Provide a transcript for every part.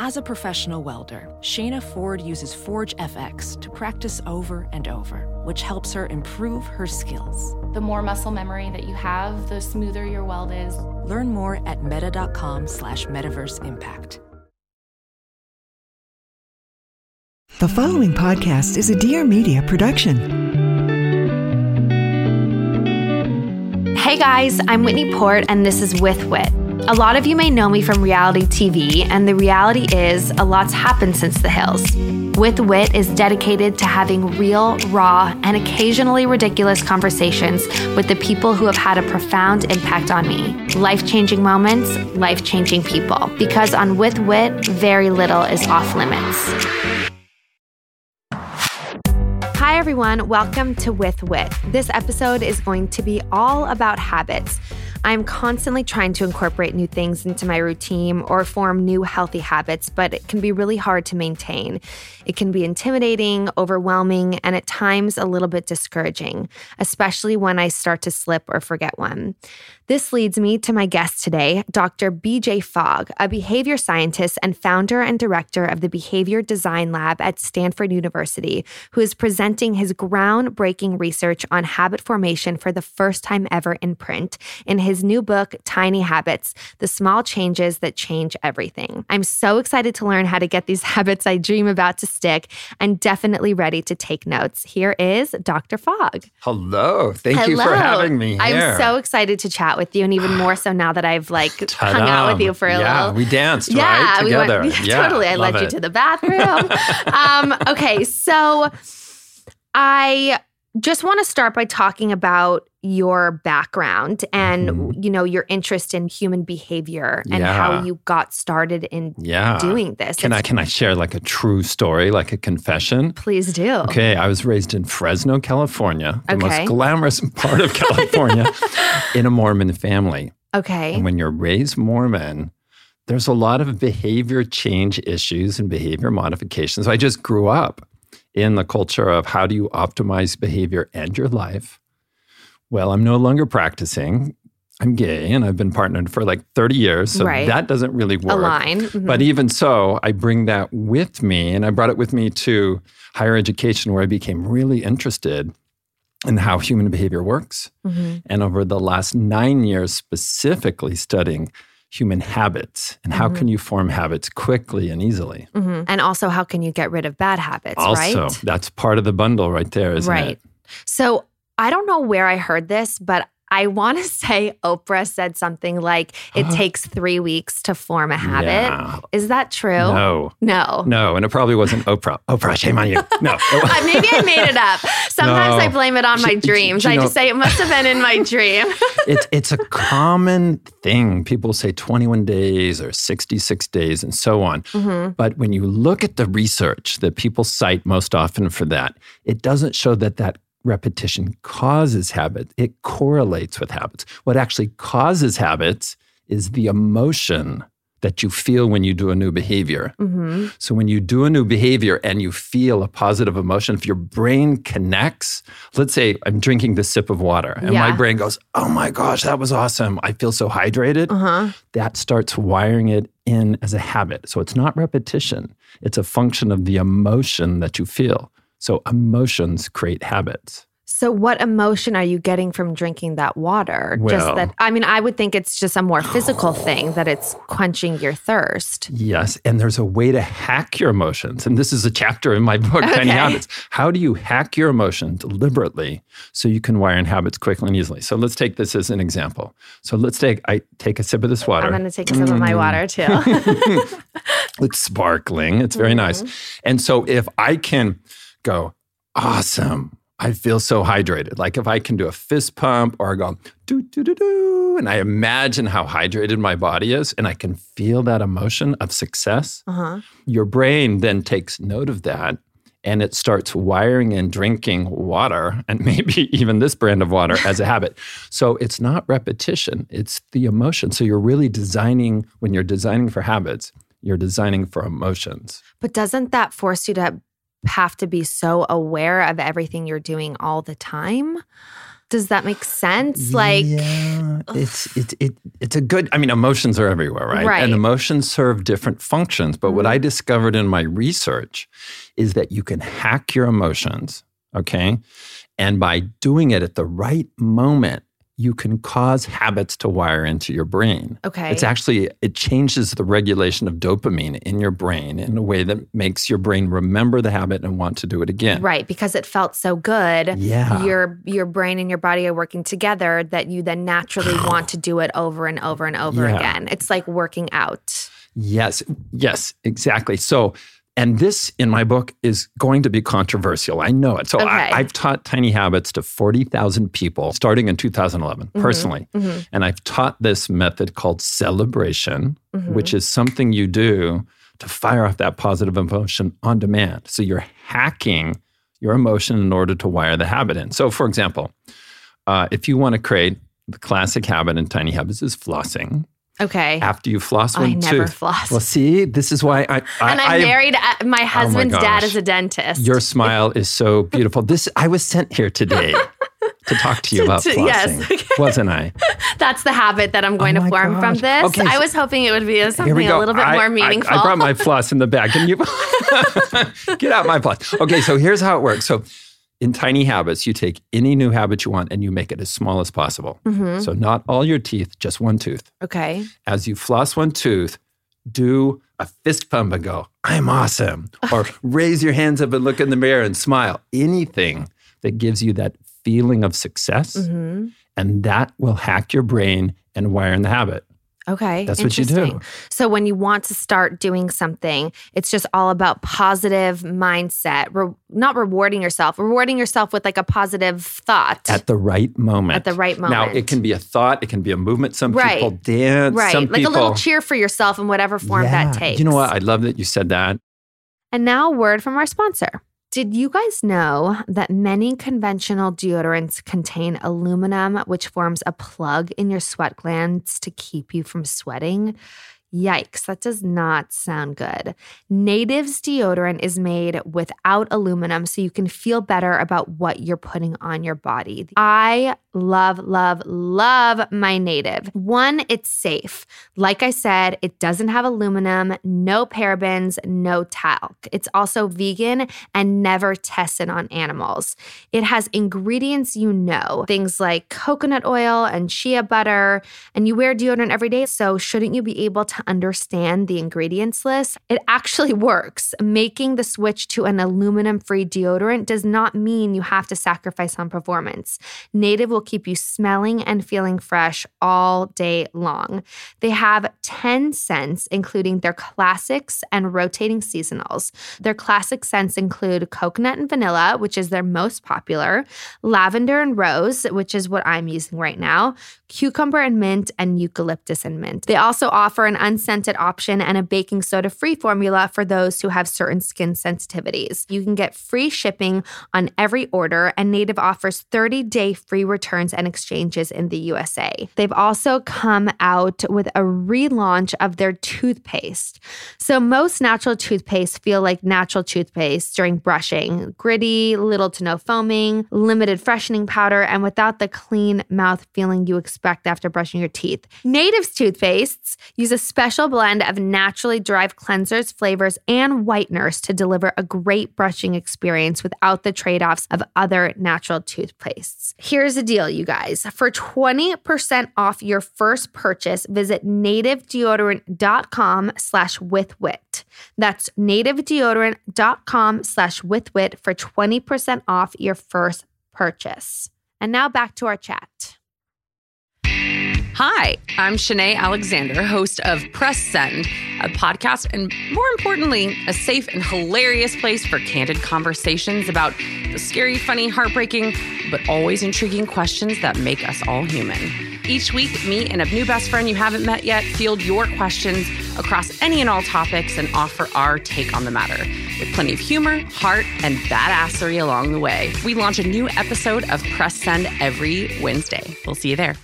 As a professional welder, Shayna Ford uses Forge FX to practice over and over, which helps her improve her skills. The more muscle memory that you have, the smoother your weld is. Learn more at meta.com/metaverseimpact. The following podcast is a Dear Media production. Hey guys, I'm Whitney Port, and this is With Wit. A lot of you may know me from reality TV, and the reality is a lot's happened since The Hills. With Wit is dedicated to having real, raw, and occasionally ridiculous conversations with the people who have had a profound impact on me. Life-changing moments, life-changing people. Because on With Wit, very little is off limits. Hi everyone, welcome to With Wit. This episode is going to be all about habits. I'm constantly trying to incorporate new things into my routine or form new healthy habits, but it can be really hard to maintain. It can be intimidating, overwhelming, and at times a little bit discouraging, especially when I start to slip or forget one. This leads me to my guest today, Dr. B.J. Fogg, a behavior scientist and founder and director of the Behavior Design Lab at Stanford University, who is presenting his groundbreaking research on habit formation for the first time ever in print in his new book, Tiny Habits: The Small Changes That Change Everything. I'm so excited to learn how to get these habits I dream about to stick, and definitely ready to take notes. Here is Dr. Fogg. Hello. Thank you for having me here. I'm so excited to chat with you, and even more so now that I've hung out with you for a little. Yeah, we danced, right? Together. Totally. I led you to the bathroom. Okay, so... I just want to start by talking about your background and, your interest in human behavior and how you got started in doing this. Can I share a true story, a confession? Please do. Okay, I was raised in Fresno, California, the most glamorous part of California, in a Mormon family. Okay. And when you're raised Mormon, there's a lot of behavior change issues and behavior modifications. So I just grew up in the culture of how do you optimize behavior and your life. Well, I'm no longer practicing. I'm gay, and I've been partnered for 30 years, so that doesn't really work. Align. Mm-hmm. But even so, I bring that with me, and I brought it with me to higher education, where I became really interested in how human behavior works. Mm-hmm. And over the last 9 years, specifically studying human habits, and how can you form habits quickly and easily? Mm-hmm. And also, how can you get rid of bad habits, right? Also, that's part of the bundle right there, isn't it? So I don't know where I heard this, but I want to say Oprah said something like, it takes 3 weeks to form a habit. Yeah. Is that true? No, and it probably wasn't Oprah. Oprah, shame on you. No. Maybe I made it up. Sometimes I blame it on my dreams. I just say it must have been in my dream. It's a common thing. People say 21 days or 66 days and so on. Mm-hmm. But when you look at the research that people cite most often for that, it doesn't show that repetition causes habit. It correlates with habits. What actually causes habits is the emotion that you feel when you do a new behavior. Mm-hmm. So when you do a new behavior and you feel a positive emotion, if your brain connects, let's say I'm drinking this sip of water and my brain goes, oh my gosh, that was awesome. I feel so hydrated. Uh-huh. That starts wiring it in as a habit. So it's not repetition. It's a function of the emotion that you feel. So emotions create habits. So what emotion are you getting from drinking that water? Well, I would think it's just a more physical thing, that it's quenching your thirst. Yes, and there's a way to hack your emotions. And this is a chapter in my book, Tiny Habits. How do you hack your emotion deliberately so you can wire in habits quickly and easily? So let's take this as an example. So let's take a sip of this water. I'm going to take a sip of my water too. It's sparkling. It's very nice. And so if I can go, awesome, I feel so hydrated. Like if I can do a fist pump or I go do, do, do, do, and I imagine how hydrated my body is and I can feel that emotion of success, your brain then takes note of that and it starts wiring and drinking water and maybe even this brand of water as a habit. So it's not repetition, it's the emotion. So you're really designing, when you're designing for habits, you're designing for emotions. But doesn't that force you to have to be so aware of everything you're doing all the time? Does that make sense? Like, yeah, it's a good, I mean, emotions are everywhere, right? Right. And emotions serve different functions. But what I discovered in my research is that you can hack your emotions, okay? And by doing it at the right moment, you can cause habits to wire into your brain. Okay. It's actually, it changes the regulation of dopamine in your brain in a way that makes your brain remember the habit and want to do it again. Right, because it felt so good. Yeah. Your brain and your body are working together that you then naturally want to do it over and over and over again. It's like working out. Yes, exactly. So, and this in my book is going to be controversial. I know it. So okay. I've taught Tiny Habits to 40,000 people starting in 2011, personally. And I've taught this method called celebration, which is something you do to fire off that positive emotion on demand. So you're hacking your emotion in order to wire the habit in. So for example, if you want to create the classic habit in Tiny Habits is flossing. Okay. After you floss one tooth. I never floss. Well, see, this is why I and I'm married. My husband's dad is a dentist. Your smile is so beautiful. I was sent here today to talk to you about flossing, wasn't I? That's the habit that I'm going to form from this. Okay, so I was hoping it would be something a little bit more meaningful. I brought my floss in the bag. Can you get out my floss? Okay, so here's how it works. So in Tiny Habits, you take any new habit you want and you make it as small as possible. So not all your teeth, just one tooth. Okay. As you floss one tooth, do a fist pump and go, I'm awesome. Or raise your hands up and look in the mirror and smile. Anything that gives you that feeling of success. And that will hack your brain and wire in the habit. Okay. That's what you do. So when you want to start doing something, it's just all about positive mindset, not rewarding yourself with like a positive thought. At the right moment. Now, it can be a thought. It can be a movement. Some people dance. Right. Some people, a little cheer for yourself in whatever form that takes. You know what? I love that you said that. And now a word from our sponsor. Did you guys know that many conventional deodorants contain aluminum, which forms a plug in your sweat glands to keep you from sweating? Yikes, that does not sound good. Native's deodorant is made without aluminum, so you can feel better about what you're putting on your body. I love, love, love my Native. One, it's safe. Like I said, it doesn't have aluminum, no parabens, no talc. It's also vegan and never tested on animals. It has ingredients you know, things like coconut oil and shea butter, and you wear deodorant every day, so shouldn't you be able to understand the ingredients list? It actually works. Making the switch to an aluminum-free deodorant does not mean you have to sacrifice on performance. Native will keep you smelling and feeling fresh all day long. They have 10 scents, including their classics and rotating seasonals. Their classic scents include coconut and vanilla, which is their most popular, lavender and rose, which is what I'm using right now, cucumber and mint, and eucalyptus and mint. They also offer an unscented option and a baking soda-free formula for those who have certain skin sensitivities. You can get free shipping on every order, and Native offers 30-day free returns and exchanges in the USA. They've also come out with a relaunch of their toothpaste. So most natural toothpaste feel like natural toothpaste during brushing, gritty, little to no foaming, limited freshening powder, and without the clean mouth feeling you expect after brushing your teeth. Native's toothpastes use a special blend of naturally derived cleansers, flavors, and whiteners to deliver a great brushing experience without the trade-offs of other natural toothpastes. Here's the deal, you guys. For 20% off your first purchase, visit nativedeodorant.com/withwit. That's nativedeodorant.com/withwit for 20% off your first purchase. And now back to our chat. Hi, I'm Shanae Alexander, host of Press Send, a podcast and, more importantly, a safe and hilarious place for candid conversations about the scary, funny, heartbreaking, but always intriguing questions that make us all human. Each week, me and a new best friend you haven't met yet field your questions across any and all topics and offer our take on the matter with plenty of humor, heart, and badassery along the way. We launch a new episode of Press Send every Wednesday. We'll see you there.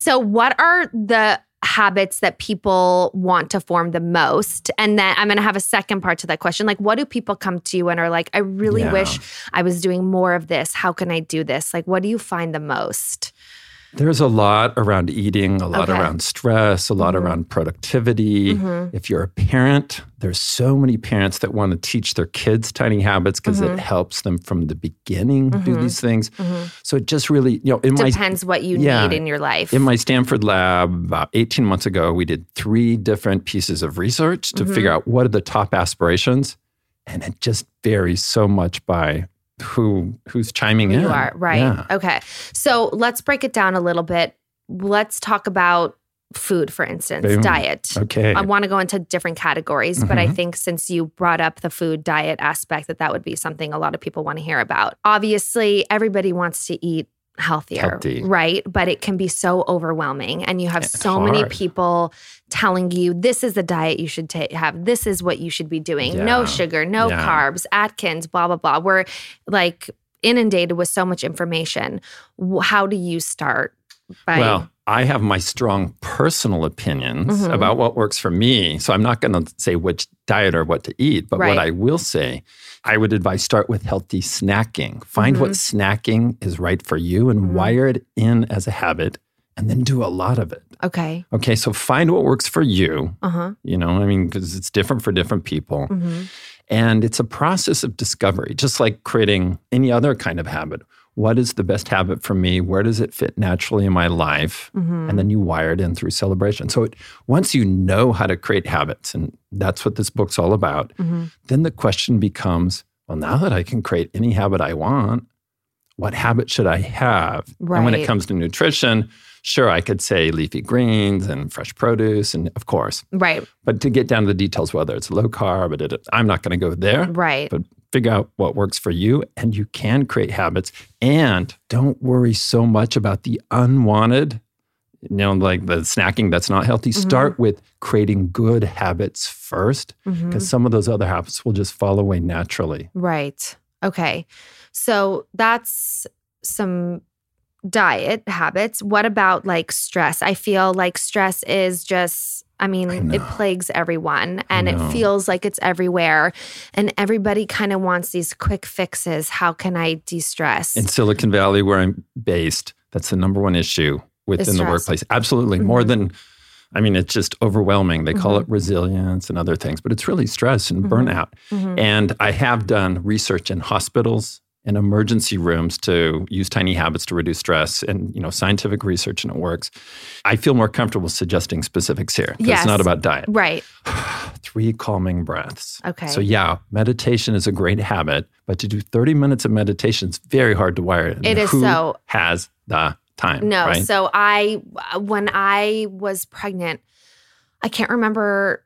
So what are the habits that people want to form the most? And then I'm going to have a second part to that question. Like, what do people come to you and are like, I really wish I was doing more of this. How can I do this? Like, what do you find the most? There's a lot around eating, a lot around stress, a lot around productivity. If you're a parent, there's so many parents that want to teach their kids tiny habits because it helps them from the beginning do these things. So it just really, you know, it depends what you need in your life. In my Stanford lab, about 18 months ago, we did 3 different pieces of research to figure out what are the top aspirations. And it just varies so much by who's chiming in. You are, right. Yeah. Okay. So let's break it down a little bit. Let's talk about food, for instance, diet. Okay. I want to go into different categories, but I think since you brought up the food diet aspect, that would be something a lot of people want to hear about. Obviously, everybody wants to eat healthy. Right? But it can be so overwhelming. And you have it's so hard. Many people telling you, this is the diet you should have. This is what you should be doing. No sugar, no carbs, Atkins, blah, blah, blah. We're like inundated with so much information. How do you start? Well, I have my strong personal opinions about what works for me. So I'm not going to say which diet or what to eat. But what I will say, I would advise start with healthy snacking. Find what snacking is right for you and wire it in as a habit and then do a lot of it. Okay. Okay. So find what works for you. You know, I mean, because it's different for different people. And it's a process of discovery, just like creating any other kind of habit. What is the best habit for me? Where does it fit naturally in my life? And then you wire it in through celebration. So once you know how to create habits, and that's what this book's all about, then the question becomes, well, now that I can create any habit I want, what habit should I have? Right. And when it comes to nutrition, sure, I could say leafy greens and fresh produce, and of course. Right. But to get down to the details, whether it's low carb, I'm not going to go there. Right. But figure out what works for you, and you can create habits. And don't worry so much about the unwanted, you know, like the snacking that's not healthy. Start with creating good habits first, because some of those other habits will just fall away naturally. Right. Okay. So that's some diet habits. What about like stress? I feel like stress is just, I mean, it plagues everyone and it feels like it's everywhere and everybody kind of wants these quick fixes. How can I de-stress? In Silicon Valley, where I'm based, that's the number one issue within the workplace. Absolutely. More than, I mean, it's just overwhelming. They call it resilience and other things, but it's really stress and burnout. And I have done research in hospitals and emergency rooms to use tiny habits to reduce stress and, you know, scientific research, and it works. I feel more comfortable suggesting specifics here. Yes. It's not about diet. Right. 3 calming breaths. Okay. So yeah, meditation is a great habit, but to do 30 minutes of meditation is very hard to wire in. It is so. Who has the time? No. Right? So when I was pregnant, I can't remember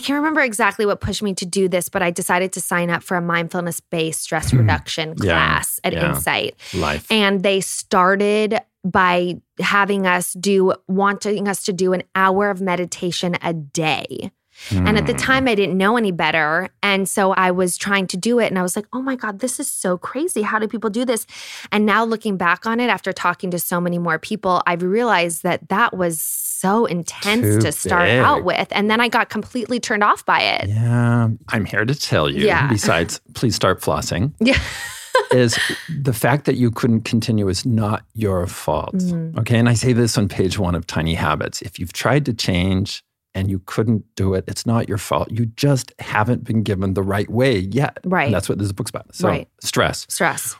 exactly what pushed me to do this, but I decided to sign up for a mindfulness-based stress reduction class at Insight. Life. And they started by wanting us to do an hour of meditation a day. And at the time, I didn't know any better. And so I was trying to do it. And I was like, oh my God, this is so crazy. How do people do this? And now looking back on it, after talking to so many more people, I've realized that was so intense to start out with. And then I got completely turned off by it. Yeah. I'm here to tell you, besides, please start flossing. Yeah. Is the fact that you couldn't continue is not your fault. Okay. And I say this on page 1 of Tiny Habits. If you've tried to change and you couldn't do it, it's not your fault. You just haven't been given the right way yet. Right. And that's what this book's about. So stress.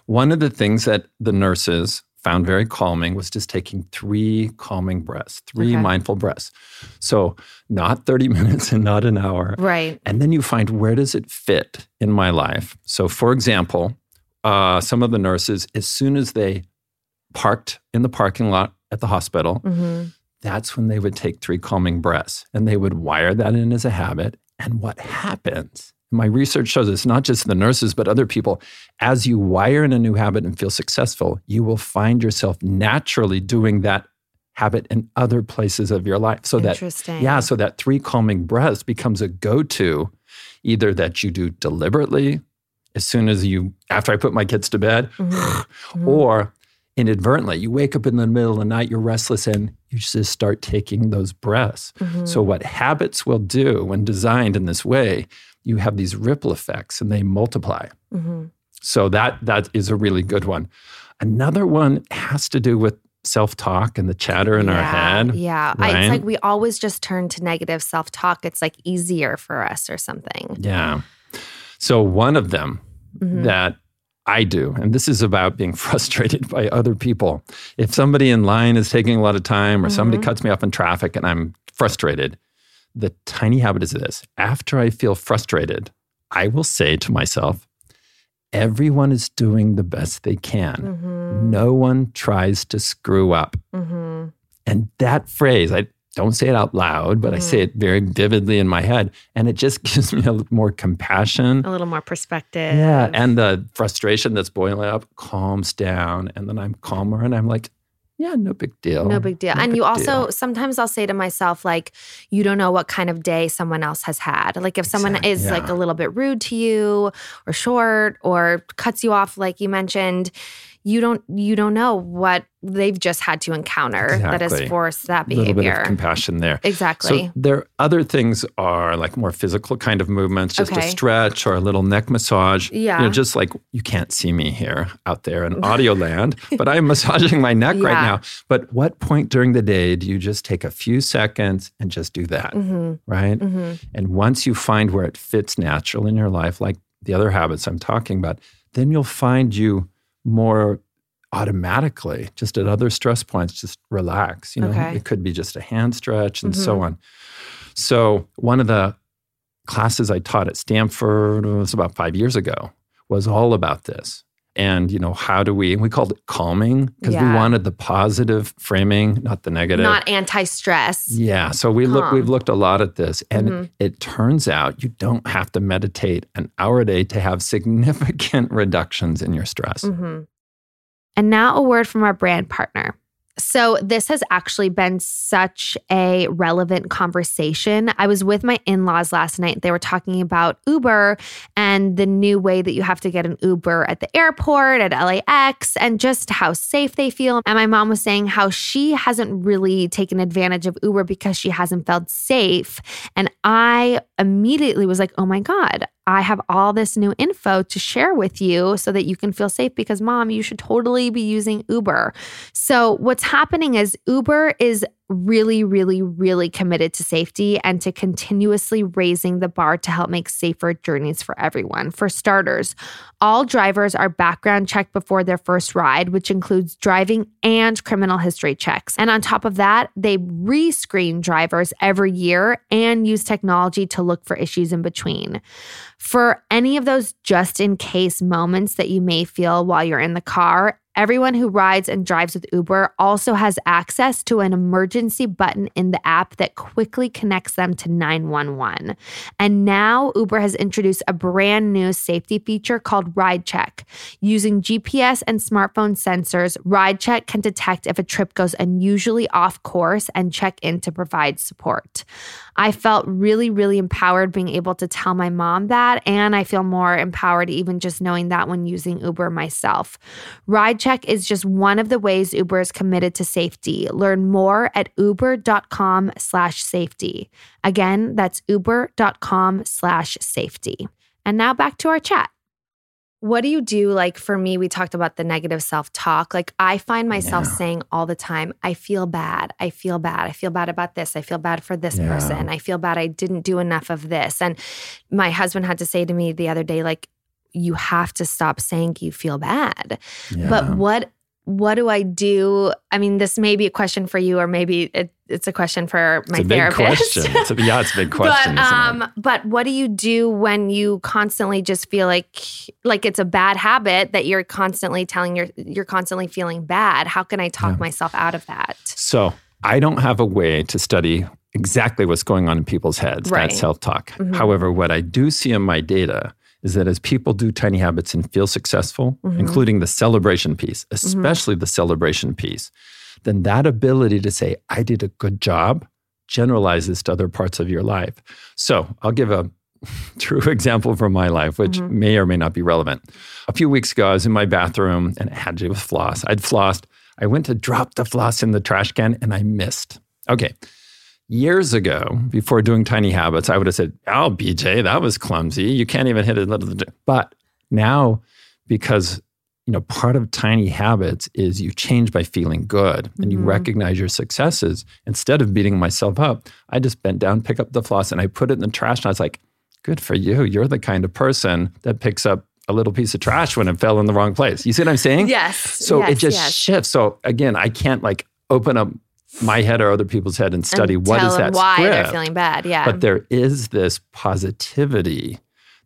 One of the things that the nurses found very calming was just taking 3 calming breaths, 3 mindful breaths. So not 30 minutes and not an hour. Right. And then you find, where does it fit in my life? So for example, some of the nurses, as soon as they parked in the parking lot at the hospital, that's when they would take 3 calming breaths and they would wire that in as a habit. And what happens, my research shows it's not just the nurses, but other people, as you wire in a new habit and feel successful, you will find yourself naturally doing that habit in other places of your life. So that, so that 3 calming breaths becomes a go-to, either that you do deliberately as soon as after I put my kids to bed, mm-hmm. or inadvertently, you wake up in the middle of the night, you're restless, and you just start taking those breaths. Mm-hmm. So what habits will do when designed in this way, you have these ripple effects and they multiply. Mm-hmm. So that is a really good one. Another one has to do with self-talk and the chatter in our head. Yeah, right? It's like we always just turn to negative self-talk. It's like easier for us or something. Yeah. So one of them mm-hmm. that I do, and this is about being frustrated by other people. If somebody in line is taking a lot of time or mm-hmm. somebody cuts me off in traffic and I'm frustrated, the tiny habit is this. After I feel frustrated, I will say to myself, everyone is doing the best they can. Mm-hmm. No one tries to screw up. Mm-hmm. And that phrase, I don't say it out loud, but mm-hmm. I say it very vividly in my head. And it just gives me a little more compassion. A little more perspective. Yeah. And the frustration that's boiling up calms down. And then I'm calmer and I'm like, yeah, no big deal. No big deal. And you also, sometimes I'll say to myself, like, you don't know what kind of day someone else has had. Like if someone is like a little bit rude to you or short or cuts you off, like you mentioned, you don't know what they've just had to encounter that has forced that behavior. A little bit of compassion there. Exactly. So there other things are like more physical kind of movements, just a stretch or a little neck massage. Yeah. You know, just like you can't see me here out there in audio land, but I'm massaging my neck right now. But what point during the day do you just take a few seconds and just do that, mm-hmm. right? Mm-hmm. And once you find where it fits natural in your life, like the other habits I'm talking about, then you'll find you more automatically, just at other stress points, just relax. You know, it could be just a hand stretch and mm-hmm. so on. So one of the classes I taught at Stanford, it was about 5 years ago, was all about this. And, you know, how do we called it calming because we wanted the positive framing, not the negative. Not anti-stress. Yeah. So we've looked a lot at this. And mm-hmm. it turns out you don't have to meditate an hour a day to have significant reductions in your stress. Mm-hmm. And now a word from our brand partner. So this has actually been such a relevant conversation. I was with my in-laws last night. They were talking about Uber and the new way that you have to get an Uber at the airport, at LAX, and just how safe they feel. And my mom was saying how she hasn't really taken advantage of Uber because she hasn't felt safe. And I immediately was like, oh my God, I have all this new info to share with you so that you can feel safe because, Mom, you should totally be using Uber. So what's happening is Uber is really, really, really committed to safety and to continuously raising the bar to help make safer journeys for everyone. For starters, all drivers are background checked before their first ride, which includes driving and criminal history checks. And on top of that, they re-screen drivers every year and use technology to look for issues in between. For any of those just-in-case moments that you may feel while you're in the car, everyone who rides and drives with Uber also has access to an emergency button in the app that quickly connects them to 911. And now Uber has introduced a brand new safety feature called RideCheck. Using GPS and smartphone sensors, RideCheck can detect if a trip goes unusually off course and check in to provide support. I felt really, really empowered being able to tell my mom that, and I feel more empowered even just knowing that when using Uber myself. RideCheck is just one of the ways Uber is committed to safety. Learn more at uber.com/safety. Again, that's uber.com/safety. And now back to our chat. What do you do? Like for me, we talked about the negative self-talk. Like I find myself saying all the time, I feel bad. I feel bad. I feel bad about this. I feel bad for this person. I feel bad I didn't do enough of this. And my husband had to say to me the other day, like, you have to stop saying you feel bad. Yeah. But what do I do? I mean, this may be a question for you or maybe it's a question for my therapist. It's a big question. But what do you do when you constantly just feel like it's a bad habit that you're constantly feeling bad? How can I talk myself out of that? So I don't have a way to study exactly what's going on in people's heads. Right. That's self-talk. Mm-hmm. However, what I do see in my data is that as people do tiny habits and feel successful, mm-hmm. including the celebration piece, especially mm-hmm. the celebration piece, then that ability to say, I did a good job, generalizes to other parts of your life. So I'll give a true example from my life, which mm-hmm. may or may not be relevant. A few weeks ago, I was in my bathroom and it had to do with floss. I'd flossed. I went to drop the floss in the trash can and I missed. Okay. Years ago, before doing Tiny Habits, I would have said, oh, BJ, that was clumsy. You can't even hit it. But now, because part of Tiny Habits is you change by feeling good mm-hmm. and you recognize your successes. Instead of beating myself up, I just bent down, pick up the floss, and I put it in the trash. And I was like, good for you. You're the kind of person that picks up a little piece of trash when it fell in the wrong place. You see what I'm saying? Yes. So yes, it just shifts. So again, I can't open up my head or other people's head and study and what is that why script. They're feeling bad. Yeah. But there is this positivity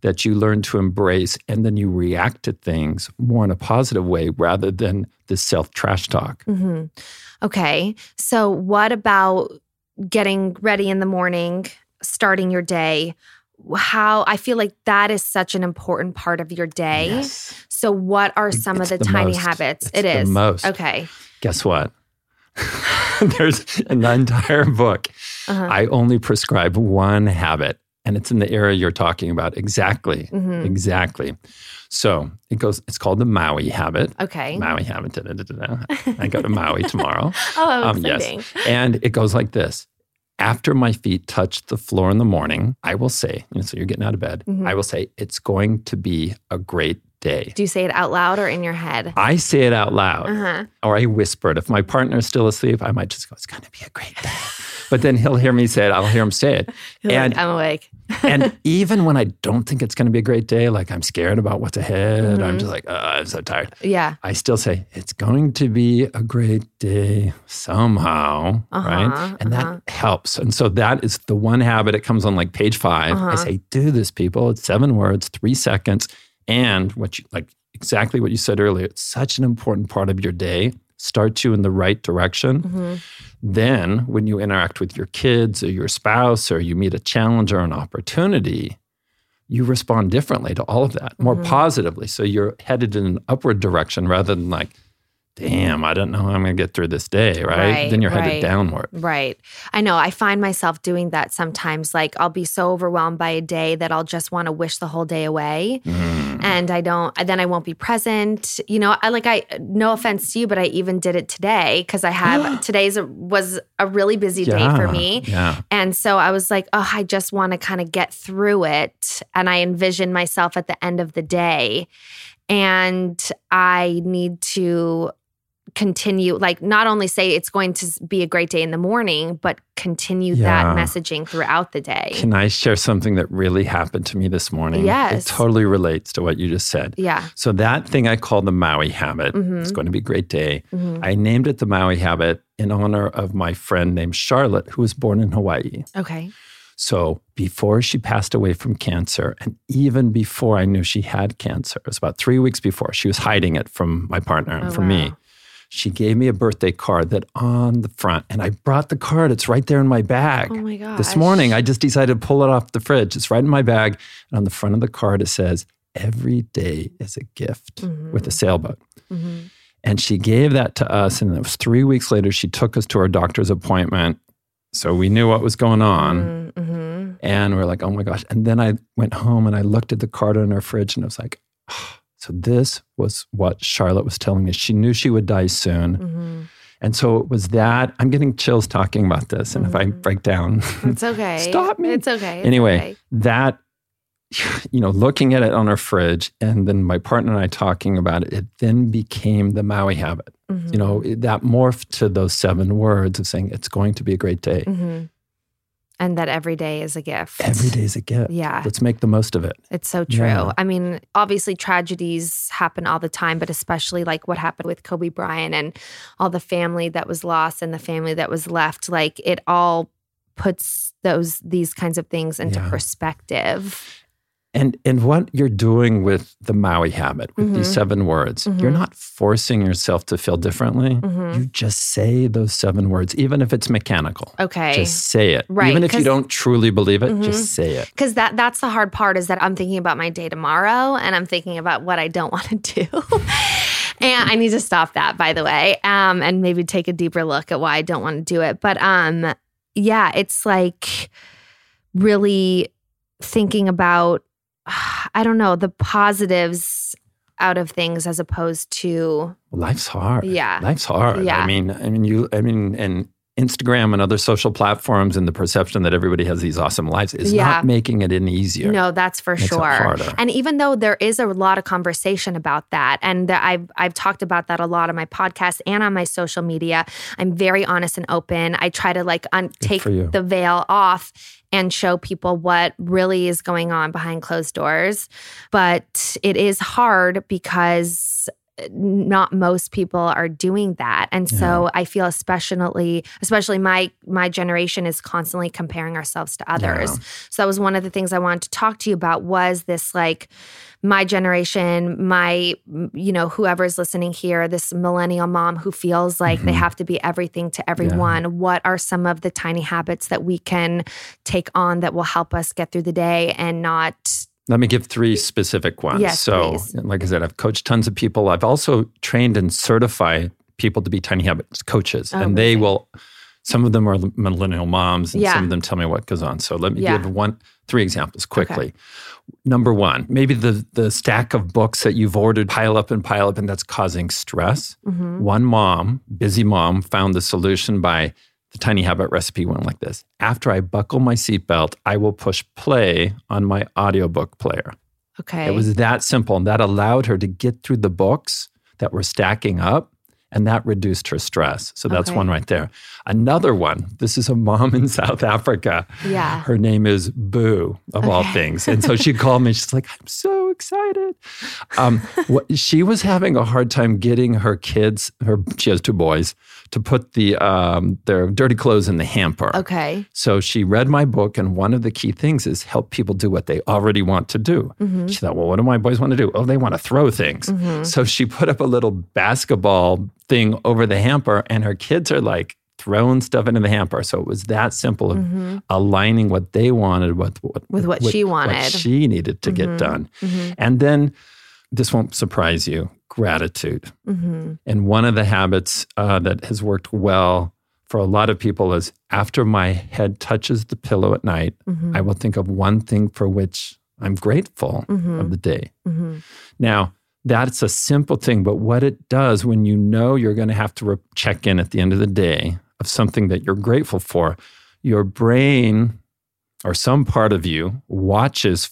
that you learn to embrace, and then you react to things more in a positive way rather than the self-trash talk. Mm-hmm. Okay. So what about getting ready in the morning, starting your day? How I feel like that is such an important part of your day. Yes. So what are some of the tiny habits? It is. The most. Okay. Guess what? There's an entire book. Uh-huh. I only prescribe one habit, and it's in the area you're talking about. Exactly. Mm-hmm. Exactly. So it's called the Maui habit. Okay. Maui habit. Da, da, da, da. I go to Maui tomorrow. Oh, exciting. Yes. And it goes like this. After my feet touch the floor in the morning, I will say, so you're getting out of bed, mm-hmm. I will say, it's going to be a great day. Do you say it out loud or in your head? I say it out loud. Uh-huh. Or I whisper it. If my partner's still asleep, I might just go, it's going to be a great day. But then he'll hear me say it. I'll hear him say it. And I'm awake. And even when I don't think it's going to be a great day, I'm scared about what's ahead. Mm-hmm. I'm just I'm so tired. Yeah. I still say, it's going to be a great day somehow, right? And that helps. And so that is the one habit. It comes on page 5. Uh-huh. I say, do this, people. It's 7 words, 3 seconds. And what you exactly what you said earlier, it's such an important part of your day. Starts you in the right direction. Mm-hmm. Then when you interact with your kids or your spouse or you meet a challenge or an opportunity, you respond differently to all of that, more mm-hmm. positively. So you're headed in an upward direction rather than damn, I don't know how I'm going to get through this day, right? Then you're headed downward. Right. I know. I find myself doing that sometimes. I'll be so overwhelmed by a day that I'll just want to wish the whole day away. Mm. And then I won't be present. No offense to you, but I even did it today because today's was a really busy day for me. Yeah. And so I was I just want to kind of get through it. And I envision myself at the end of the day. And I need to continue, not only say it's going to be a great day in the morning, but continue that messaging throughout the day. Can I share something that really happened to me this morning? Yes. It totally relates to what you just said. Yeah. So that thing I call the Maui habit, mm-hmm. it's going to be a great day. Mm-hmm. I named it the Maui habit in honor of my friend named Charlotte, who was born in Hawaii. Okay. So before she passed away from cancer, and even before I knew she had cancer, it was about 3 weeks before, she was hiding it from my partner and from me. She gave me a birthday card that on the front, and I brought the card. It's right there in my bag. Oh my gosh. This morning, I just decided to pull it off the fridge. It's right in my bag. And on the front of the card, it says, every day is a gift mm-hmm. with a sailboat. Mm-hmm. And she gave that to us. And it was 3 weeks later, she took us to our doctor's appointment. So we knew what was going on. Mm-hmm. And we're oh my gosh. And then I went home and I looked at the card on our fridge and I was oh. So this was what Charlotte was telling me. She knew she would die soon. Mm-hmm. And so it was that. I'm getting chills talking about this. And mm-hmm. if I break down, it's okay. Stop me. It's okay. That, looking at it on our fridge and then my partner and I talking about it, it then became the Maui habit. Mm-hmm. That morphed to those 7 words of saying, it's going to be a great day. Mm-hmm. And that every day is a gift. Every day is a gift. Yeah. Let's make the most of it. It's so true. Yeah. I mean, obviously tragedies happen all the time, but especially what happened with Kobe Bryant and all the family that was lost and the family that was left, it all puts those these kinds of things into perspective. And what you're doing with the Maui habit, with these 7 words, you're not forcing yourself to feel differently. You just say those 7 words, even if it's mechanical. Okay. Just say it. Right. Even if you don't truly believe it, just say it. Because that's the hard part is that I'm thinking about my day tomorrow and I'm thinking about what I don't want to do. And I need to stop that, by the way, and maybe take a deeper look at why I don't want to do it. But yeah, it's like really thinking about, I don't know, the positives out of things as opposed to life's hard. Yeah. Life's hard. Yeah. I mean and Instagram and other social platforms and the perception that everybody has these awesome lives is not making it any easier. No, that's for sure. And even though there is a lot of conversation about that, and I've talked about that a lot on my podcast and on my social media, I'm very honest and open. I try to like take the veil off and show people what really is going on behind closed doors. But it is hard because not most people are doing that. And so I feel especially my generation is constantly comparing ourselves to others. Yeah. So that was one of the things I wanted to talk to you about was this like my generation, whoever's listening here, this millennial mom who feels like they have to be everything to everyone. Yeah. What are some of the tiny habits that we can take on that will help us get through the day and not... Let me give 3 specific ones. Yes, please. Like I said, I've coached tons of people. I've also trained and certified people to be tiny habits coaches. And they will, some of them are millennial moms and some of them tell me what goes on. So let me give 3 examples quickly. Okay. Number 1, maybe the stack of books that you've ordered pile up and that's causing stress. One mom, busy mom, found the solution by the tiny habit recipe went like this. After I buckle my seatbelt, I will push play on my audiobook player. Okay. It was that simple. And that allowed her to get through the books that were stacking up and that reduced her stress. So that's one right there. Another one, this is a mom in South Africa. Yeah. Her name is Boo, of all things. And so she called me, she's like, I'm so excited. She was having a hard time getting her kids, she has 2 boys, to put their dirty clothes in the hamper. Okay. So she read my book, and one of the key things is help people do what they already want to do. She thought, well, what do my boys want to do? Oh, they want to throw things. So she put up a little basketball thing over the hamper, and her kids are like throwing stuff into the hamper. So it was that simple of aligning what they wanted with what she wanted. What she needed to get done. And then, this won't surprise you, gratitude. And one of the habits that has worked well for a lot of people is after my head touches the pillow at night, I will think of one thing for which I'm grateful of the day. Now, that's a simple thing, but what it does when you know you're going to have to check in at the end of the day of something that you're grateful for, your brain or some part of you watches,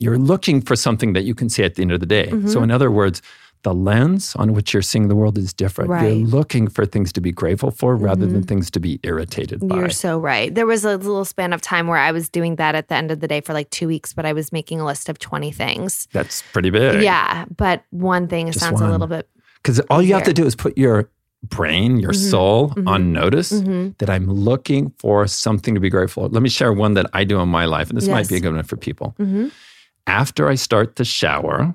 you're looking for something that you can see at the end of the day. So in other words, the lens on which you're seeing the world is different. Right. You're looking for things to be grateful for rather than things to be irritated by. You're so right. There was a little span of time where I was doing that at the end of the day for like 2 weeks, but I was making a list of 20 things. That's pretty big. Yeah, but one thing sounds a little bit... Because all you have to do is put your brain, your soul on notice that I'm looking for something to be grateful for. Let me share one that I do in my life, and this might be a good one for people. After I start the shower...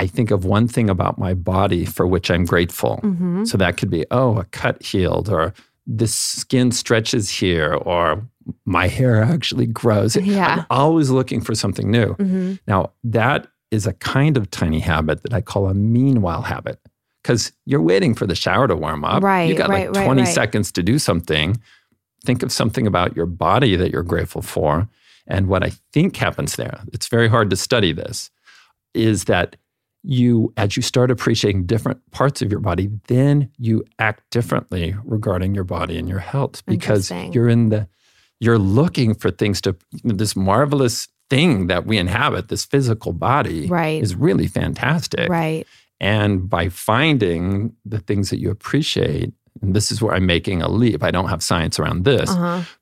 I think of one thing about my body for which I'm grateful. So that could be, a cut healed, or this skin stretches here, or my hair actually grows. Yeah. I'm always looking for something new. Now, that is a kind of tiny habit that I call a meanwhile habit, because you're waiting for the shower to warm up. Right, you got like 20 seconds to do something. Think of something about your body that you're grateful for. And what I think happens there, it's very hard to study this, is that as you start appreciating different parts of your body, then you act differently regarding your body and your health, because you're looking for things to, this marvelous thing that we inhabit, this physical body is really fantastic. Right. And by finding the things that you appreciate, and this is where I'm making a leap, I don't have science around this,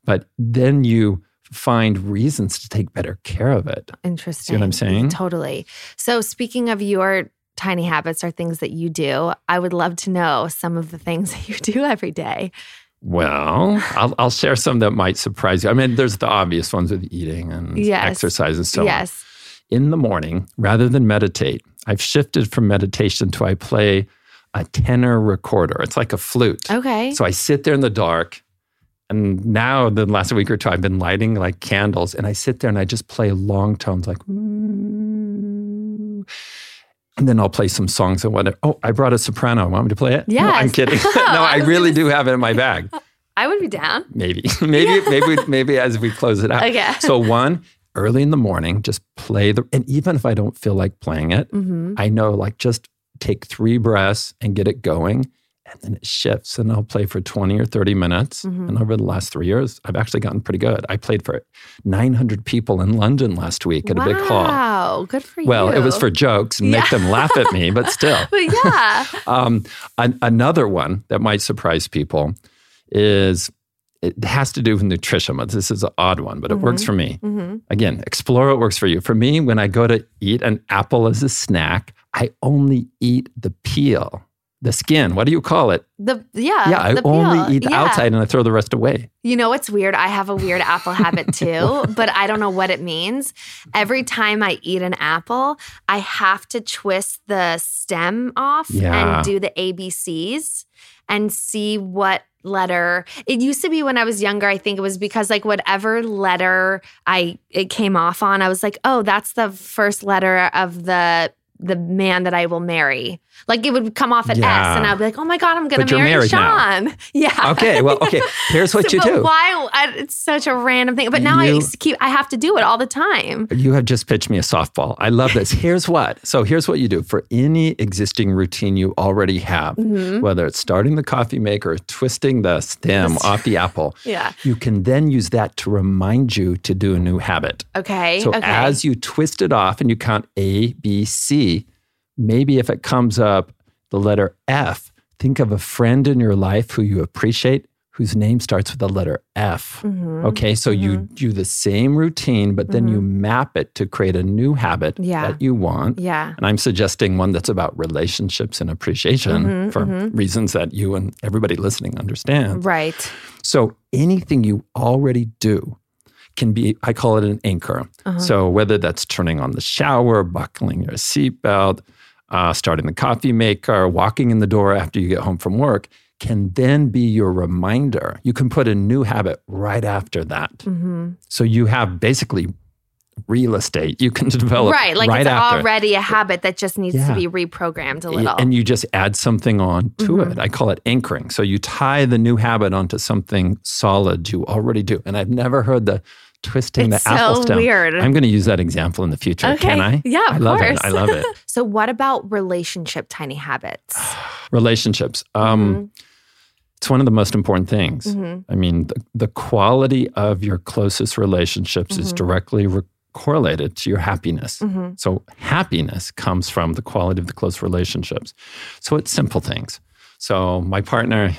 but then you find reasons to take better care of it. Interesting. See what I'm saying? Totally. So speaking of your tiny habits or things that you do, I would love to know some of the things that you do every day. Well, I'll share some that might surprise you. I mean, there's the obvious ones with eating and exercise and so on. in the morning rather than meditate. I've shifted from meditation to I play a tenor recorder. It's like a flute. Okay. So I sit there in the dark. And now the last week or two, I've been lighting like candles. And I sit there and I just play long tones like... And then I'll play some songs and whatever. Oh, I brought a soprano. Want me to play it? Yeah, no, I'm kidding. No, I really do have it in my bag. I would be down. Maybe as we close it out. Okay. So one, early in the morning, just play the, and even if I don't feel like playing it, mm-hmm. I know like just take 3 breaths and get it going. And then it shifts and I'll play for 20 or 30 minutes. Mm-hmm. And over the last 3 years, I've actually gotten pretty good. I played for 900 people in London last week at a big hall. Wow, good for you. Well, it was for jokes and make them laugh at me, but still. But yeah. Another one that might surprise people is, it has to do with nutrition. This is an odd one, but it works for me. Mm-hmm. Again, explore what works for you. For me, when I go to eat an apple as a snack, I only eat the peel. The skin, what do you call it? I only eat the outside and I throw the rest away. You know what's weird? I have a weird apple habit too, but I don't know what it means. Every time I eat an apple, I have to twist the stem off and do the ABCs and see what letter. It used to be when I was younger, I think it was because like whatever letter it came off on, I was like, oh, that's the first letter of the man that I will marry. Like it would come off at S and I'd be like, oh my God, I'm going to marry Sean. Now. Yeah. Okay. Well, okay. Here's what you do. Why? It's such a random thing. But now I have to do it all the time. You have just pitched me a softball. I love this. Here's what you do for any existing routine you already have, whether it's starting the coffee maker, or twisting the stem off the apple. Yeah. You can then use that to remind you to do a new habit. Okay. So as you twist it off and you count A, B, C, maybe if it comes up the letter F, think of a friend in your life who you appreciate, whose name starts with the letter F. Mm-hmm. Okay, so you do the same routine, but then you map it to create a new habit that you want. Yeah. And I'm suggesting one that's about relationships and appreciation for reasons that you and everybody listening understand. Right. So anything you already do can be, I call it an anchor. Uh-huh. So whether that's turning on the shower, buckling your seatbelt, starting the coffee maker, walking in the door after you get home from work, can then be your reminder. You can put a new habit right after that. Mm-hmm. So you have basically real estate you can develop right after. Already a habit that just needs to be reprogrammed a little. And you just add something on to it. I call it anchoring. So you tie the new habit onto something solid you already do. And I've never heard the twisting the apple stem. It's so weird. I'm going to use that example in the future. Okay. Can I? Yeah, of course. I love it. So what about relationship tiny habits? Relationships. It's one of the most important things. I mean, the quality of your closest relationships is directly correlated to your happiness. So happiness comes from the quality of the close relationships. So it's simple things. So my partner,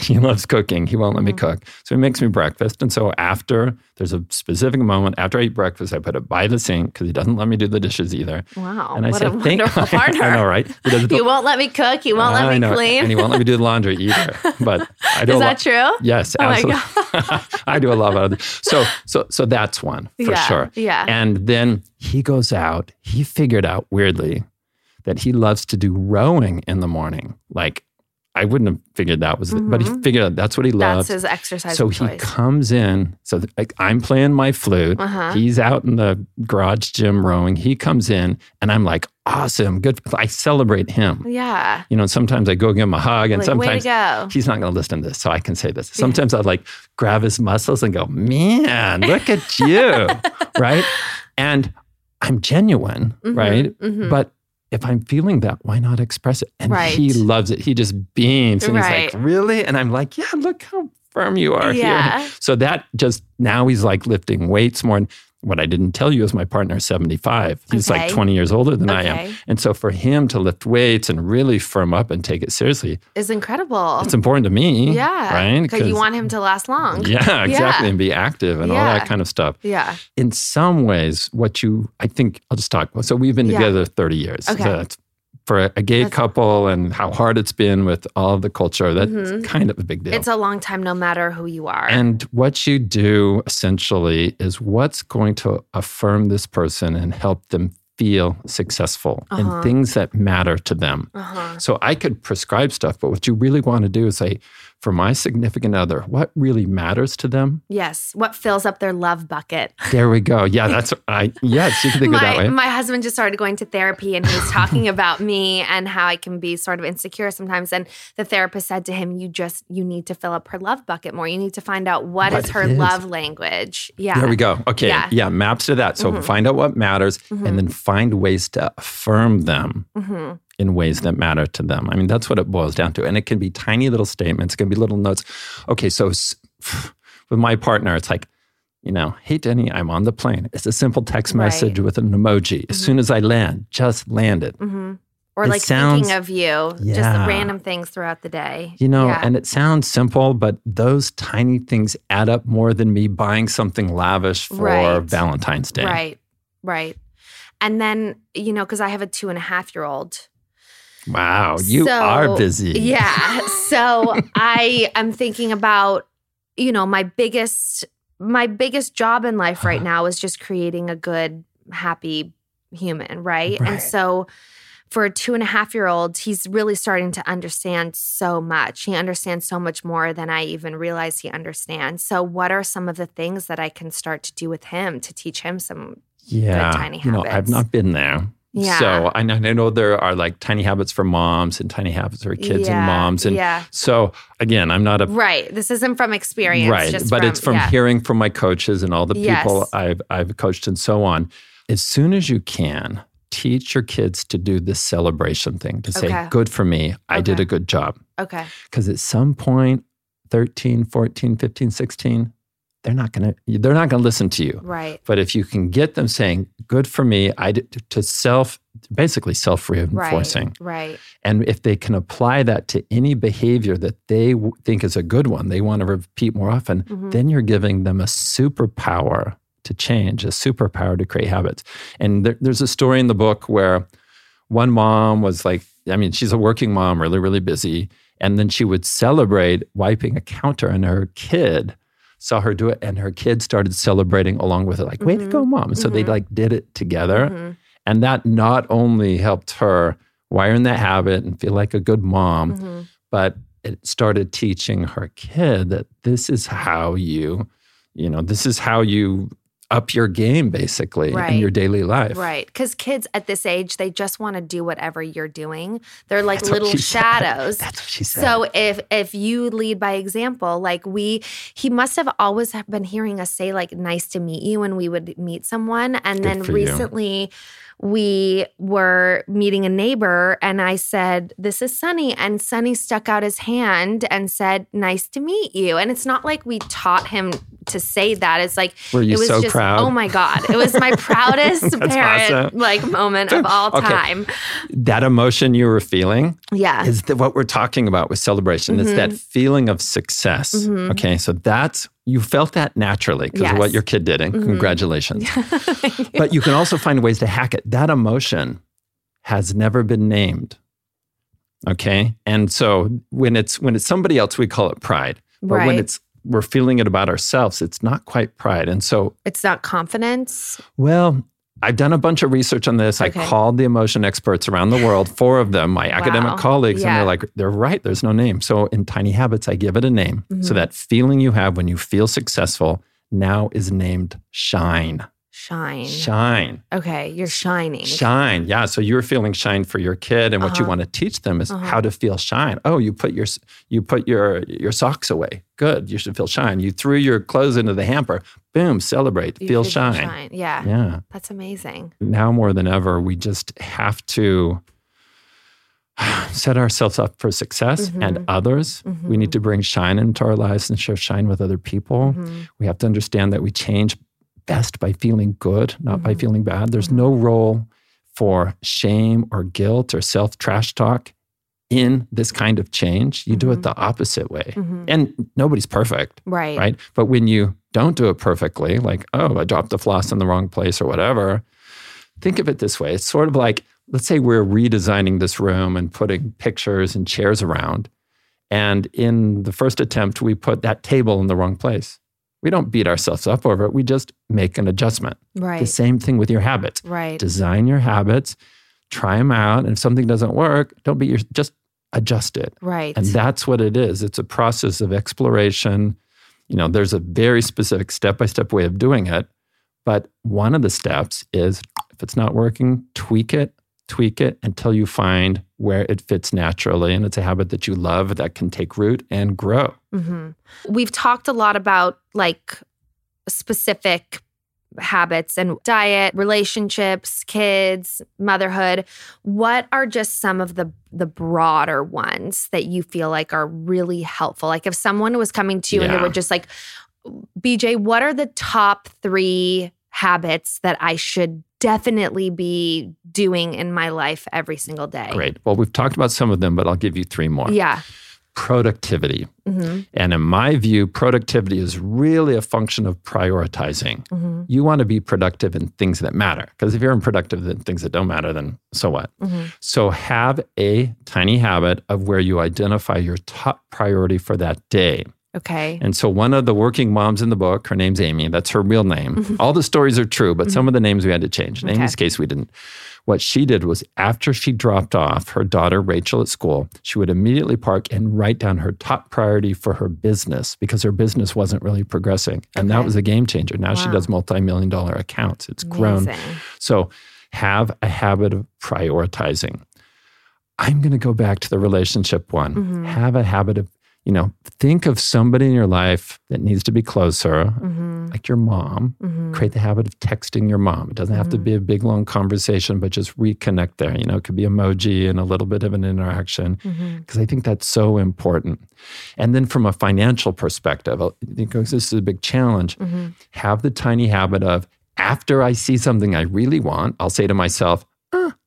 he loves cooking. He won't let me cook. So he makes me breakfast. And so after, there's a specific moment, after I eat breakfast, I put it by the sink because he doesn't let me do the dishes either. Wow. And I what say, a wonderful partner. I know, right? He won't let me cook. He won't let me clean. And he won't let me do the laundry either. But I do. Is that true? Yes, absolutely. My God. I do a lot of other things. So that's one for sure. Yeah. And then he goes out. He figured out, weirdly, that he loves to do rowing in the morning. Like, I wouldn't have figured that was, but he figured out that's what he loves. That's his exercise. So he comes in. So like I'm playing my flute. He's out in the garage gym rowing. He comes in, and I'm like, awesome, good. I celebrate him. Yeah. You know, sometimes I go give him a hug, and like, sometimes he's not going to listen to this, so I can say this. Sometimes I like grab his muscles and go, man, look at you, right? And I'm genuine, right? But if I'm feeling that, why not express it? And he loves it. He just beams. And he's like, really? And I'm like, yeah, look how firm you are here. So that just, now he's like lifting weights more. And what I didn't tell you is my partner's 75. He's like 20 years older than I am. And so for him to lift weights and really firm up and take it seriously is incredible. It's important to me. Yeah. Right? Because you want him to last long. Yeah, exactly. Yeah. And be active and all that kind of stuff. Yeah. In some ways, I think I'll just talk about. So we've been together 30 years. Okay. So that's for a gay couple and how hard it's been with all of the culture. That's kind of a big deal. It's a long time no matter who you are. And what you do essentially is what's going to affirm this person and help them feel successful and things that matter to them. So I could prescribe stuff, but what you really want to do is say, for my significant other, what really matters to them? Yes. What fills up their love bucket? There we go. Yeah, that's, yes, you can think of it that way. My husband just started going to therapy and he was talking about me and how I can be sort of insecure sometimes. And the therapist said to him, you need to fill up her love bucket more. You need to find out what is her love language. Yeah. There we go. Okay. Yeah. Maps to that. So find out what matters and then find ways to affirm them. In ways that matter to them. I mean, that's what it boils down to. And it can be tiny little statements, it can be little notes. Okay, so with my partner, it's like, hey, Denny, I'm on the plane. It's a simple text message with an emoji. As soon as I land, just landed. Or it like sounds, thinking of you, just the random things throughout the day. And it sounds simple, but those tiny things add up more than me buying something lavish for Valentine's Day. Right. And then, because I have a 2.5-year-old. Wow, you are busy. Yeah. So I am thinking about, my biggest job in life right now is just creating a good, happy human, right? And so for a 2.5-year-old, he's really starting to understand so much. He understands so much more than I even realized he understands. So what are some of the things that I can start to do with him to teach him some good tiny habits? I've not been there. Yeah. So I know there are like tiny habits for moms and tiny habits for kids and moms. And so again, I'm not a... Right. This isn't from experience. Right. It's from hearing from my coaches and all the people I've coached and so on. As soon as you can, teach your kids to do this celebration thing, to say, good for me, I did a good job. Okay. Because at some point, 13, 14, 15, 16... They're not going to listen to you. Right. But if you can get them saying, good for me, self-reinforcing. Right. And if they can apply that to any behavior that they think is a good one, they want to repeat more often, then you're giving them a superpower to change, a superpower to create habits. And there's a story in the book where one mom was like, she's a working mom, really, really busy. And then she would celebrate wiping a counter and her kid saw her do it, and her kids started celebrating along with it, like, way to go, mom. So they did it together. And that not only helped her wire in that habit and feel like a good mom, but it started teaching her kid that this is how you up your game, basically, in your daily life. Right. Because kids at this age, they just want to do whatever you're doing. They're like little shadows. That's what she said. So if you lead by example, like he must have always been hearing us say, like, nice to meet you when we would meet someone. And then recently we were meeting a neighbor and I said, this is Sunny. And Sunny stuck out his hand and said, nice to meet you. And it's not like we taught him to say that. It's like, proud. Oh my God. It was my proudest parent moment of all time. That emotion you were feeling is what we're talking about with celebration. It's that feeling of success. Okay. So you felt that naturally because of what your kid did. And congratulations. Thank you. But you can also find ways to hack it. That emotion has never been named. Okay. And so when it's somebody else, we call it pride. But when we're feeling it about ourselves, it's not quite pride. And so... It's not confidence? Well, I've done a bunch of research on this. Okay. I called the emotion experts around the world, 4 of them, my academic colleagues, and they're like, they're right, there's no name. So in Tiny Habits, I give it a name. So that feeling you have when you feel successful now is named shine. Okay, you're shining. Shine, yeah. So you're feeling shine for your kid, and what you want to teach them is how to feel shine. Oh, you put your socks away. Good, you should feel shine. You threw your clothes into the hamper. Boom, celebrate. Feel shine. Yeah. That's amazing. Now more than ever, we just have to set ourselves up for success and others. We need to bring shine into our lives and share shine with other people. We have to understand that we change best by feeling good, not by feeling bad. There's no role for shame or guilt or self-trash talk in this kind of change. You do it the opposite way. And nobody's perfect. Right. But when you don't do it perfectly, like, oh, I dropped the floss in the wrong place or whatever, think of it this way. It's sort of like let's say we're redesigning this room and putting pictures and chairs around. And in the first attempt, we put that table in the wrong place. We don't beat ourselves up over it. We just make an adjustment. Right. The same thing with your habits. Right. Design your habits, try them out. And if something doesn't work, don't beat yourself, just adjust it. Right. And that's what it is. It's a process of exploration. You know, there's a very specific step-by-step way of doing it. But one of the steps is, if it's not working, tweak it until you find where it fits naturally. And it's a habit that you love that can take root and grow. Mm-hmm. We've talked a lot about like specific habits and diet, relationships, kids, motherhood. What are just some of the broader ones that you feel like are really helpful? Like if someone was coming to you and they were just like, BJ, what are the top 3 habits that I should definitely be doing in my life every single day? Great. Well, we've talked about some of them, but I'll give you 3 more. Yeah. Productivity. Mm-hmm. And in my view, productivity is really a function of prioritizing. Mm-hmm. You want to be productive in things that matter. Because if you're unproductive in things that don't matter, then so what? Mm-hmm. So have a tiny habit of where you identify your top priority for that day. Okay. And so one of the working moms in the book, her name's Amy, that's her real name. Mm-hmm. All the stories are true, but mm-hmm. some of the names we had to change. In Amy's case, we didn't. What she did was after she dropped off her daughter, Rachel, at school, she would immediately park and write down her top priority for her business because her business wasn't really progressing. And that was a game changer. Now she does multi-million-dollar accounts. It's grown. So have a habit of prioritizing. I'm going to go back to the relationship one. Mm-hmm. Have a habit of, you know, think of somebody in your life that needs to be closer, mm-hmm. like your mom. Mm-hmm. Create the habit of texting your mom. It doesn't have mm-hmm. to be a big, long conversation, but just reconnect there. You know, it could be emoji and a little bit of an interaction because mm-hmm. I think that's so important. And then from a financial perspective, I think this is a big challenge. Mm-hmm. Have the tiny habit of, after I see something I really want, I'll say to myself,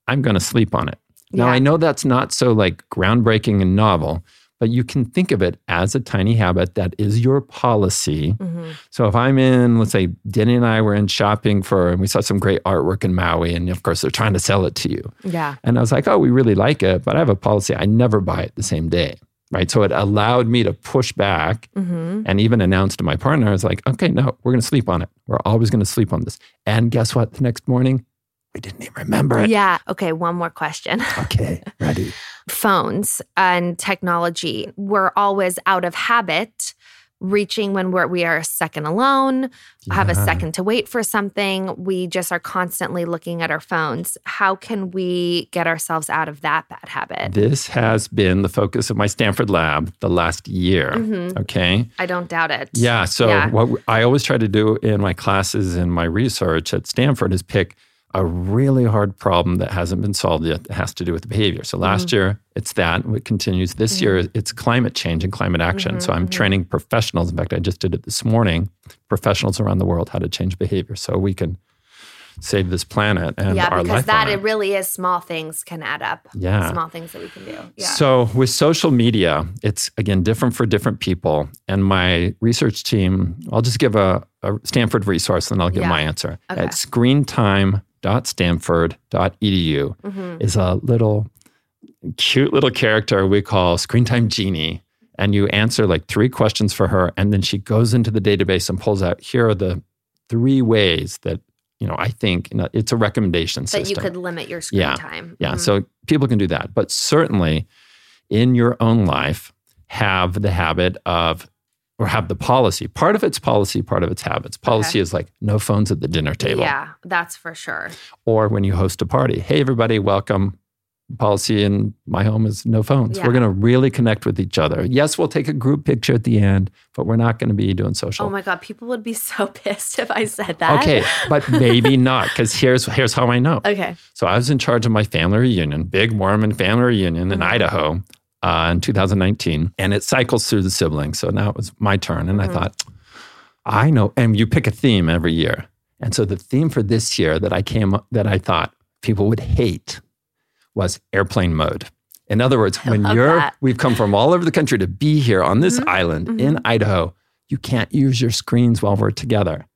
I'm going to sleep on it. Now, I know that's not so like groundbreaking and novel, but you can think of it as a tiny habit that is your policy. Mm-hmm. So if I'm in, let's say, Denny and I were in shopping and we saw some great artwork in Maui, and of course they're trying to sell it to you. Yeah. And I was like, oh, we really like it, but I have a policy. I never buy it the same day, right? So it allowed me to push back mm-hmm. and even announce to my partner, I was like, okay, no, we're going to sleep on it. We're always going to sleep on this. And guess what? The next morning, we didn't even remember it. Yeah. Okay, one more question. Okay, ready. Phones and technology. We're always out of habit, reaching when we are a second alone, have a second to wait for something. We just are constantly looking at our phones. How can we get ourselves out of that bad habit? This has been the focus of my Stanford lab the last year, mm-hmm. okay? I don't doubt it. Yeah, so what I always try to do in my classes and my research at Stanford is pick a really hard problem that hasn't been solved yet that has to do with behavior. So last mm-hmm. year, it's that. It continues. This mm-hmm. year, it's climate change and climate action. Mm-hmm, so I'm mm-hmm. training professionals. In fact, I just did it this morning. Professionals around the world how to change behavior so we can save this planet and our life. Yeah, because it really is small things can add up. Yeah. Small things that we can do. Yeah. So with social media, it's, again, different for different people. And my research team, I'll just give a Stanford resource and I'll give my answer. Okay. At screentime.stanford.edu mm-hmm. is a cute little character we call Screen Time Genie. And you answer like 3 questions for her. And then she goes into the database and pulls out, here are the 3 ways that, you know, I think, you know, it's a recommendation system. But you could limit your screen time. Yeah, mm-hmm. so people can do that. But certainly in your own life, have the habit of, or have the policy. Part of it's policy, part of it's habits. Policy is like no phones at the dinner table. Yeah, that's for sure. Or when you host a party. Hey, everybody, welcome. Policy in my home is no phones. Yeah. We're going to really connect with each other. Yes, we'll take a group picture at the end, but we're not going to be doing social. Oh my God, people would be so pissed if I said that. Okay, but maybe not, because here's how I know. Okay. So I was in charge of my family reunion, big Mormon family reunion in Idaho in 2019, and it cycles through the siblings. So now it was my turn, and I thought, I know, and you pick a theme every year. And so the theme for this year that I thought people would hate was airplane mode. In other words, we've come from all over the country to be here on this mm-hmm. island mm-hmm. in Idaho, you can't use your screens while we're together.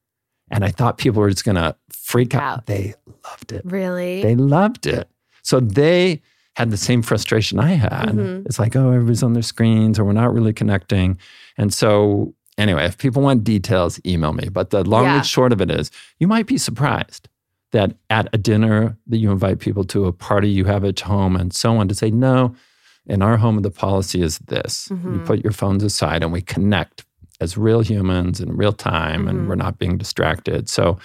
And I thought people were just going to freak out. They loved it. Really? They loved it. So they had the same frustration I had. Mm-hmm. It's like, oh, everybody's on their screens or we're not really connecting. And so anyway, if people want details, email me. But the long and short of it is, you might be surprised that at a dinner that you invite people to, a party you have at home and so on, to say, no, in our home, the policy is this. Mm-hmm. You put your phones aside and we connect as real humans in real time mm-hmm. and we're not being distracted. So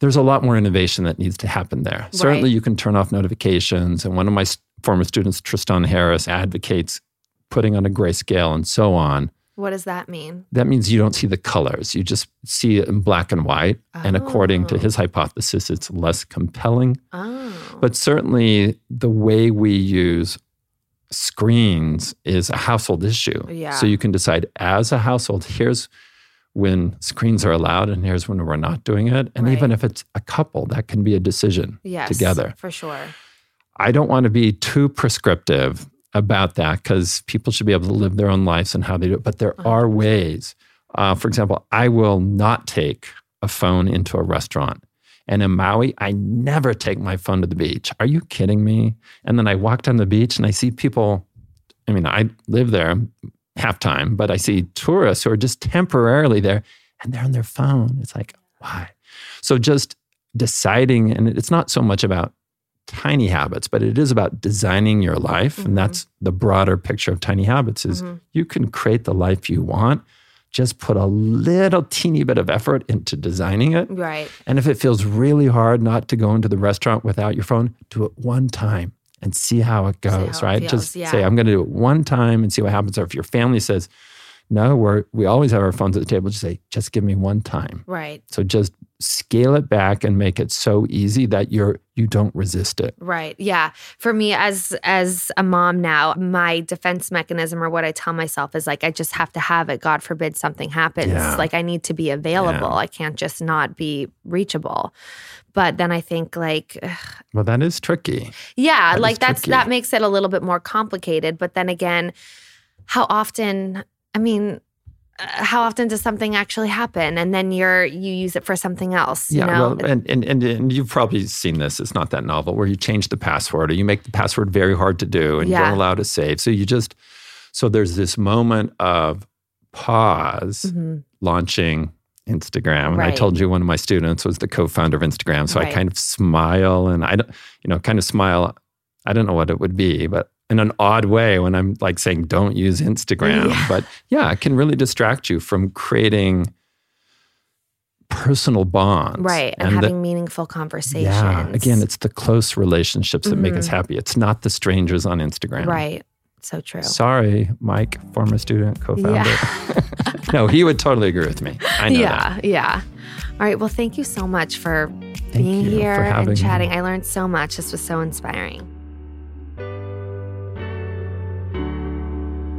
there's a lot more innovation that needs to happen there. Right. Certainly you can turn off notifications. And one of my former students, Tristan Harris, advocates putting on a grayscale and so on. What does that mean? That means you don't see the colors. You just see it in black and white. Oh. And according to his hypothesis, it's less compelling. Oh. But certainly the way we use screens is a household issue. Yeah. So you can decide as a household, here's when screens are allowed and here's when we're not doing it. And even if it's a couple, that can be a decision together. For sure. I don't want to be too prescriptive about that because people should be able to live their own lives and how they do it. But there 100%. Are ways. For example, I will not take a phone into a restaurant. And in Maui, I never take my phone to the beach. Are you kidding me? And then I walk down the beach and I see people. I mean, I live there half time, but I see tourists who are just temporarily there and they're on their phone. It's like, why? So just deciding, and it's not so much about tiny habits, but it is about designing your life. Mm-hmm. And that's the broader picture of tiny habits is mm-hmm. you can create the life you want. Just put a little teeny bit of effort into designing it. Right. And if it feels really hard not to go into the restaurant without your phone, do it one time and see how it goes, right? Just say, I'm going to do it one time and see what happens. Or if your family says, no, we always have our phones at the table, just say, just give me one time. Right. So just scale it back and make it so easy that you don't resist it. Right. Yeah. For me, as a mom now, my defense mechanism or what I tell myself is like, I just have to have it. God forbid something happens. Yeah. Like I need to be available. Yeah. I can't just not be reachable. But then I think like... Ugh. Well, that is tricky. Yeah. That like that's tricky. That makes it a little bit more complicated. But then again, how often does something actually happen? And then you use it for something else. Yeah, you know? Well, and you've probably seen this. It's not that novel where you change the password or you make the password very hard to do and you don't allow to save. So there's this moment of pause launching Instagram. And I told you one of my students was the co-founder of Instagram. So I kind of smile and I don't know what it would be, but in an odd way when I'm like saying, don't use Instagram. Yeah. But yeah, it can really distract you from creating personal bonds. Right, and having meaningful conversations. Yeah, again, it's the close relationships that make us happy. It's not the strangers on Instagram. Right, so true. Sorry, Mike, former student, co-founder. Yeah. No, he would totally agree with me. I know that. Yeah. All right, well, thank you so much for being here and chatting. Me. I learned so much. This was so inspiring.